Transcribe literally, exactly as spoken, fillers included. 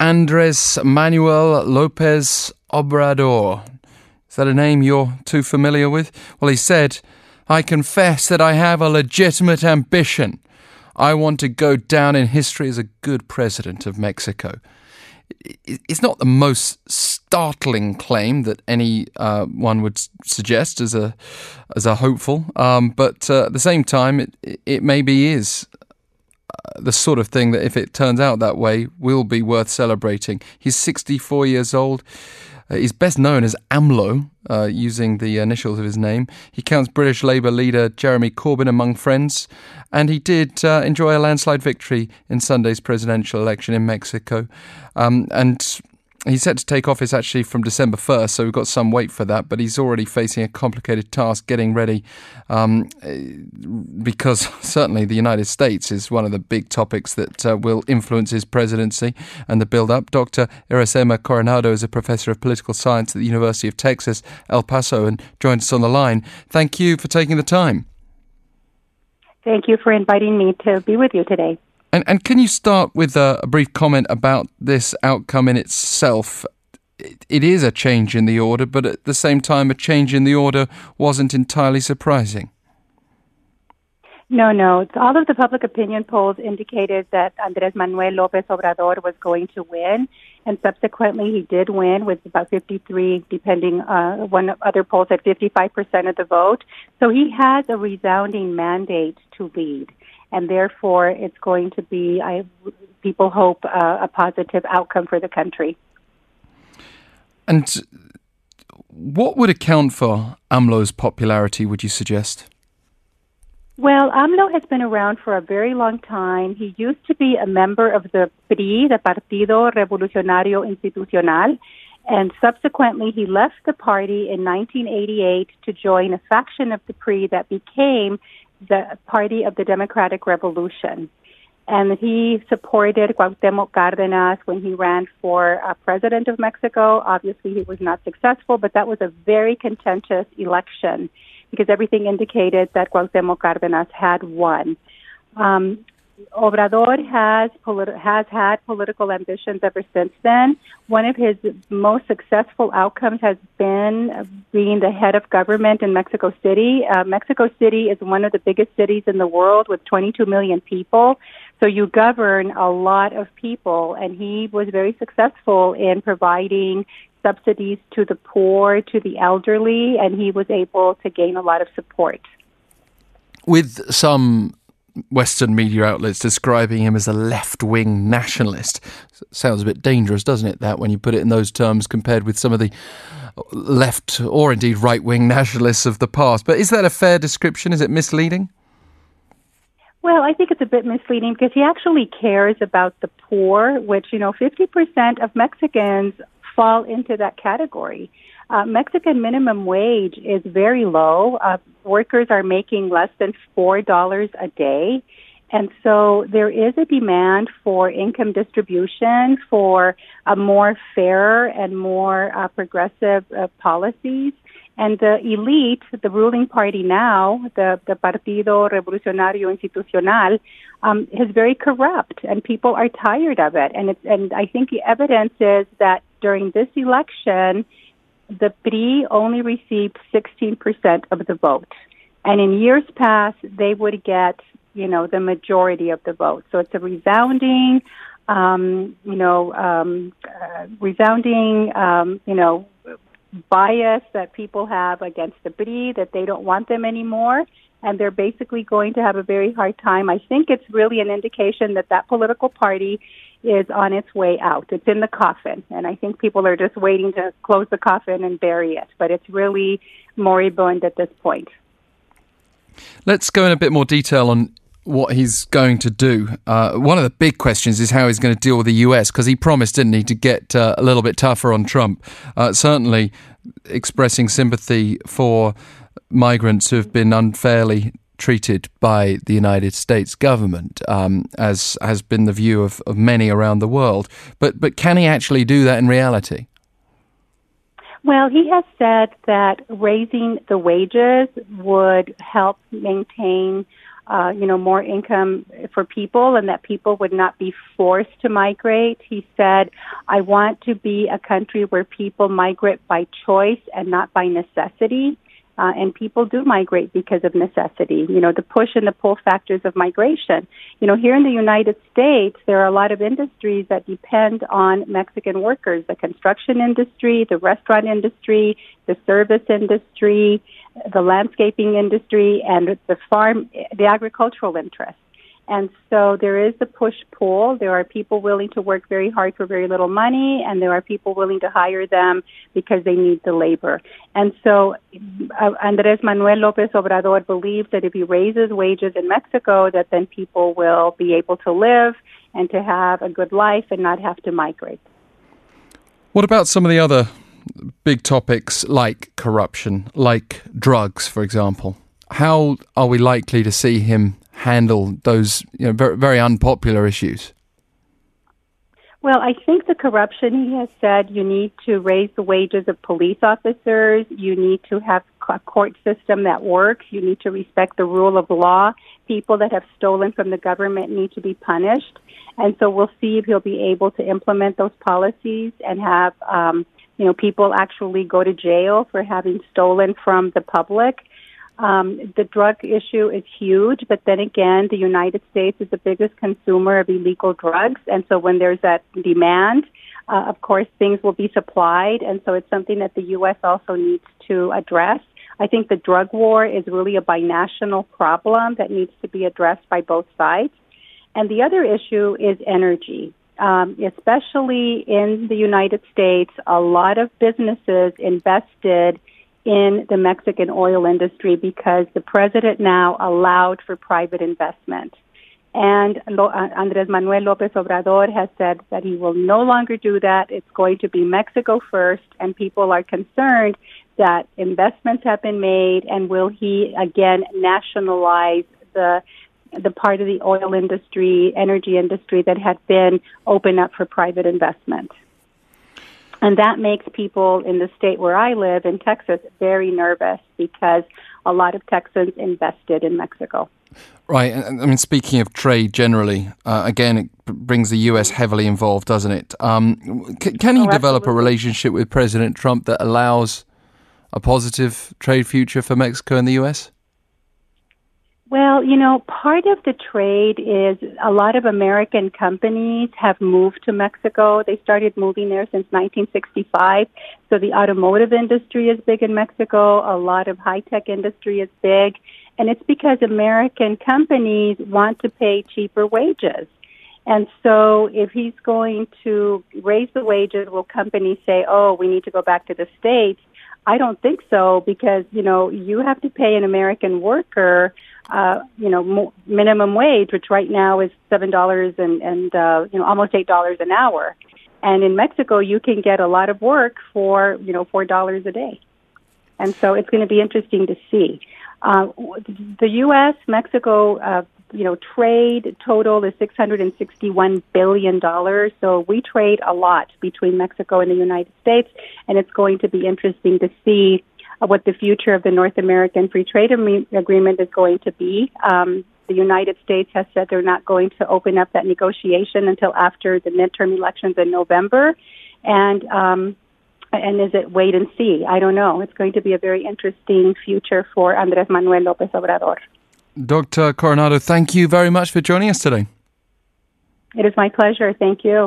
Andrés Manuel López Obrador. Is that a name you're too familiar with? Well, he said, "I confess that I have a legitimate ambition. I want to go down in history as a good president of Mexico." It's not the most startling claim that any uh, one would suggest as a as a hopeful, um, but uh, at the same time, it, it maybe is the sort of thing that, if it turns out that way, will be worth celebrating. He's sixty-four years old. Uh, he's best known as AMLO, uh, using the initials of his name. He counts British Labour leader Jeremy Corbyn among friends, and he did uh, enjoy a landslide victory in Sunday's presidential election in Mexico. Um, and he's set to take office actually from December first, so we've got some wait for that, but he's already facing a complicated task getting ready um, because certainly the United States is one of the big topics that uh, will influence his presidency and the build-up. Doctor Irasema Coronado is a professor of political science at the University of Texas, El Paso, and joins us on the line. Thank you for taking the time. Thank you for inviting me to be with you today. And, and can you start with a, a brief comment about this outcome in itself? It, it is a change in the order, but at the same time, a change in the order wasn't entirely surprising. No, no. All of the public opinion polls indicated that Andrés Manuel López Obrador was going to win, and subsequently he did win with about fifty-three, depending uh, one other poll said fifty-five percent of the vote. So he has a resounding mandate to lead. And therefore, it's going to be, I, people hope, uh, a positive outcome for the country. And what would account for AMLO's popularity, would you suggest? Well, AMLO has been around for a very long time. He used to be a member of the P R I, the Partido Revolucionario Institucional, and subsequently he left the party in nineteen eighty-eight to join a faction of the P R I that became the Party of the Democratic Revolution. And he supported Cuauhtémoc Cárdenas when he ran for uh, president of Mexico. Obviously, he was not successful, but that was a very contentious election because everything indicated that Cuauhtémoc Cárdenas had won. Um, Obrador has, politi- has had political ambitions ever since then. One of his most successful outcomes has been being the head of government in Mexico City. Uh, Mexico City is one of the biggest cities in the world with twenty-two million people. So you govern a lot of people, and he was very successful in providing subsidies to the poor, to the elderly, and he was able to gain a lot of support. With some Western media outlets describing him as a left-wing nationalist. Sounds a bit dangerous, doesn't it, that, when you put it in those terms compared with some of the left or indeed right-wing nationalists of the past. But is that a fair description? Is it misleading? Well, I think it's a bit misleading because he actually cares about the poor, which, you know, fifty percent of Mexicans fall into that category. Uh, Mexican minimum wage is very low. Uh, workers are making less than four dollars a day. And so there is a demand for income distribution, for a more fair and more uh, progressive uh, policies. And the elite, the ruling party now, the, the Partido Revolucionario Institucional, um, is very corrupt, and people are tired of it. And, it's, and I think the evidence is that during this election, the P R I only received sixteen percent of the vote. And in years past, they would get, you know, the majority of the vote. So it's a resounding, um, you know, um, uh, resounding, um, you know, bias that people have against the P R I, that they don't want them anymore. And they're basically going to have a very hard time. I think it's really an indication that that political party is on its way out. It's in the coffin. And I think people are just waiting to close the coffin and bury it. But it's really moribund at this point. Let's go in a bit more detail on what he's going to do. Uh, one of the big questions is how he's going to deal with the U S, because he promised, didn't he, to get uh, a little bit tougher on Trump. Uh, certainly expressing sympathy for migrants who have been unfairly treated by the United States government, um, as has been the view of, of many around the world. But but can he actually do that in reality? Well, he has said that raising the wages would help maintain uh, you know, more income for people and that people would not be forced to migrate. He said, I want to be a country where people migrate by choice and not by necessity. Uh, and people do migrate because of necessity, you know, the push and the pull factors of migration. You know, here in the United States, there are a lot of industries that depend on Mexican workers, the construction industry, the restaurant industry, the service industry, the landscaping industry, and the farm, the agricultural interests. And so there is the push-pull. There are people willing to work very hard for very little money, and there are people willing to hire them because they need the labor. And so uh, Andrés Manuel López Obrador believes that if he raises wages in Mexico, that then people will be able to live and to have a good life and not have to migrate. What about some of the other big topics like corruption, like drugs, for example? How are we likely to see him handle those, you know, very, very unpopular issues? Well, I think the corruption, he has said, you need to raise the wages of police officers, you need to have a court system that works, you need to respect the rule of law, people that have stolen from the government need to be punished, and so we'll see if he'll be able to implement those policies and have, um, you know, people actually go to jail for having stolen from the public. Um, the drug issue is huge, but then again, the United States is the biggest consumer of illegal drugs. And so when there's that demand, uh, of course, things will be supplied. And so it's something that the U S also needs to address. I think the drug war is really a binational problem that needs to be addressed by both sides. And the other issue is energy. Um, especially in the United States, a lot of businesses invested in the Mexican oil industry because the president now allowed for private investment. And Andrés Manuel López Obrador has said that he will no longer do that. It's going to be Mexico first, and people are concerned that investments have been made, and will he again nationalize the the part of the oil industry, energy industry that had been open up for private investment. And that makes people in the state where I live, in Texas, very nervous because a lot of Texans invested in Mexico. Right. I mean, speaking of trade generally, uh, again, it brings the U S heavily involved, doesn't it? Um, c- can he oh, develop a relationship with President Trump that allows a positive trade future for Mexico and the U S? Well, you know, part of the trade is a lot of American companies have moved to Mexico. They started moving there since nineteen sixty-five. So the automotive industry is big in Mexico. A lot of high-tech industry is big. And it's because American companies want to pay cheaper wages. And so if he's going to raise the wages, will companies say, oh, we need to go back to the States? I don't think so, because, you know, you have to pay an American worker, uh, you know, mo- minimum wage, which right now is seven dollars and, and uh, you know, almost eight dollars an hour. And in Mexico, you can get a lot of work for, you know, four dollars a day. And so it's going to be interesting to see. Uh, the U S, Mexico, uh, you know, trade total is six hundred sixty-one billion dollars. So we trade a lot between Mexico and the United States, and it's going to be interesting to see what the future of the North American Free Trade Agreement is going to be. Um, the United States has said they're not going to open up that negotiation until after the midterm elections in November. And, um, and is it wait and see? I don't know. It's going to be a very interesting future for Andrés Manuel López Obrador. Doctor Coronado, thank you very much for joining us today. It is my pleasure. Thank you.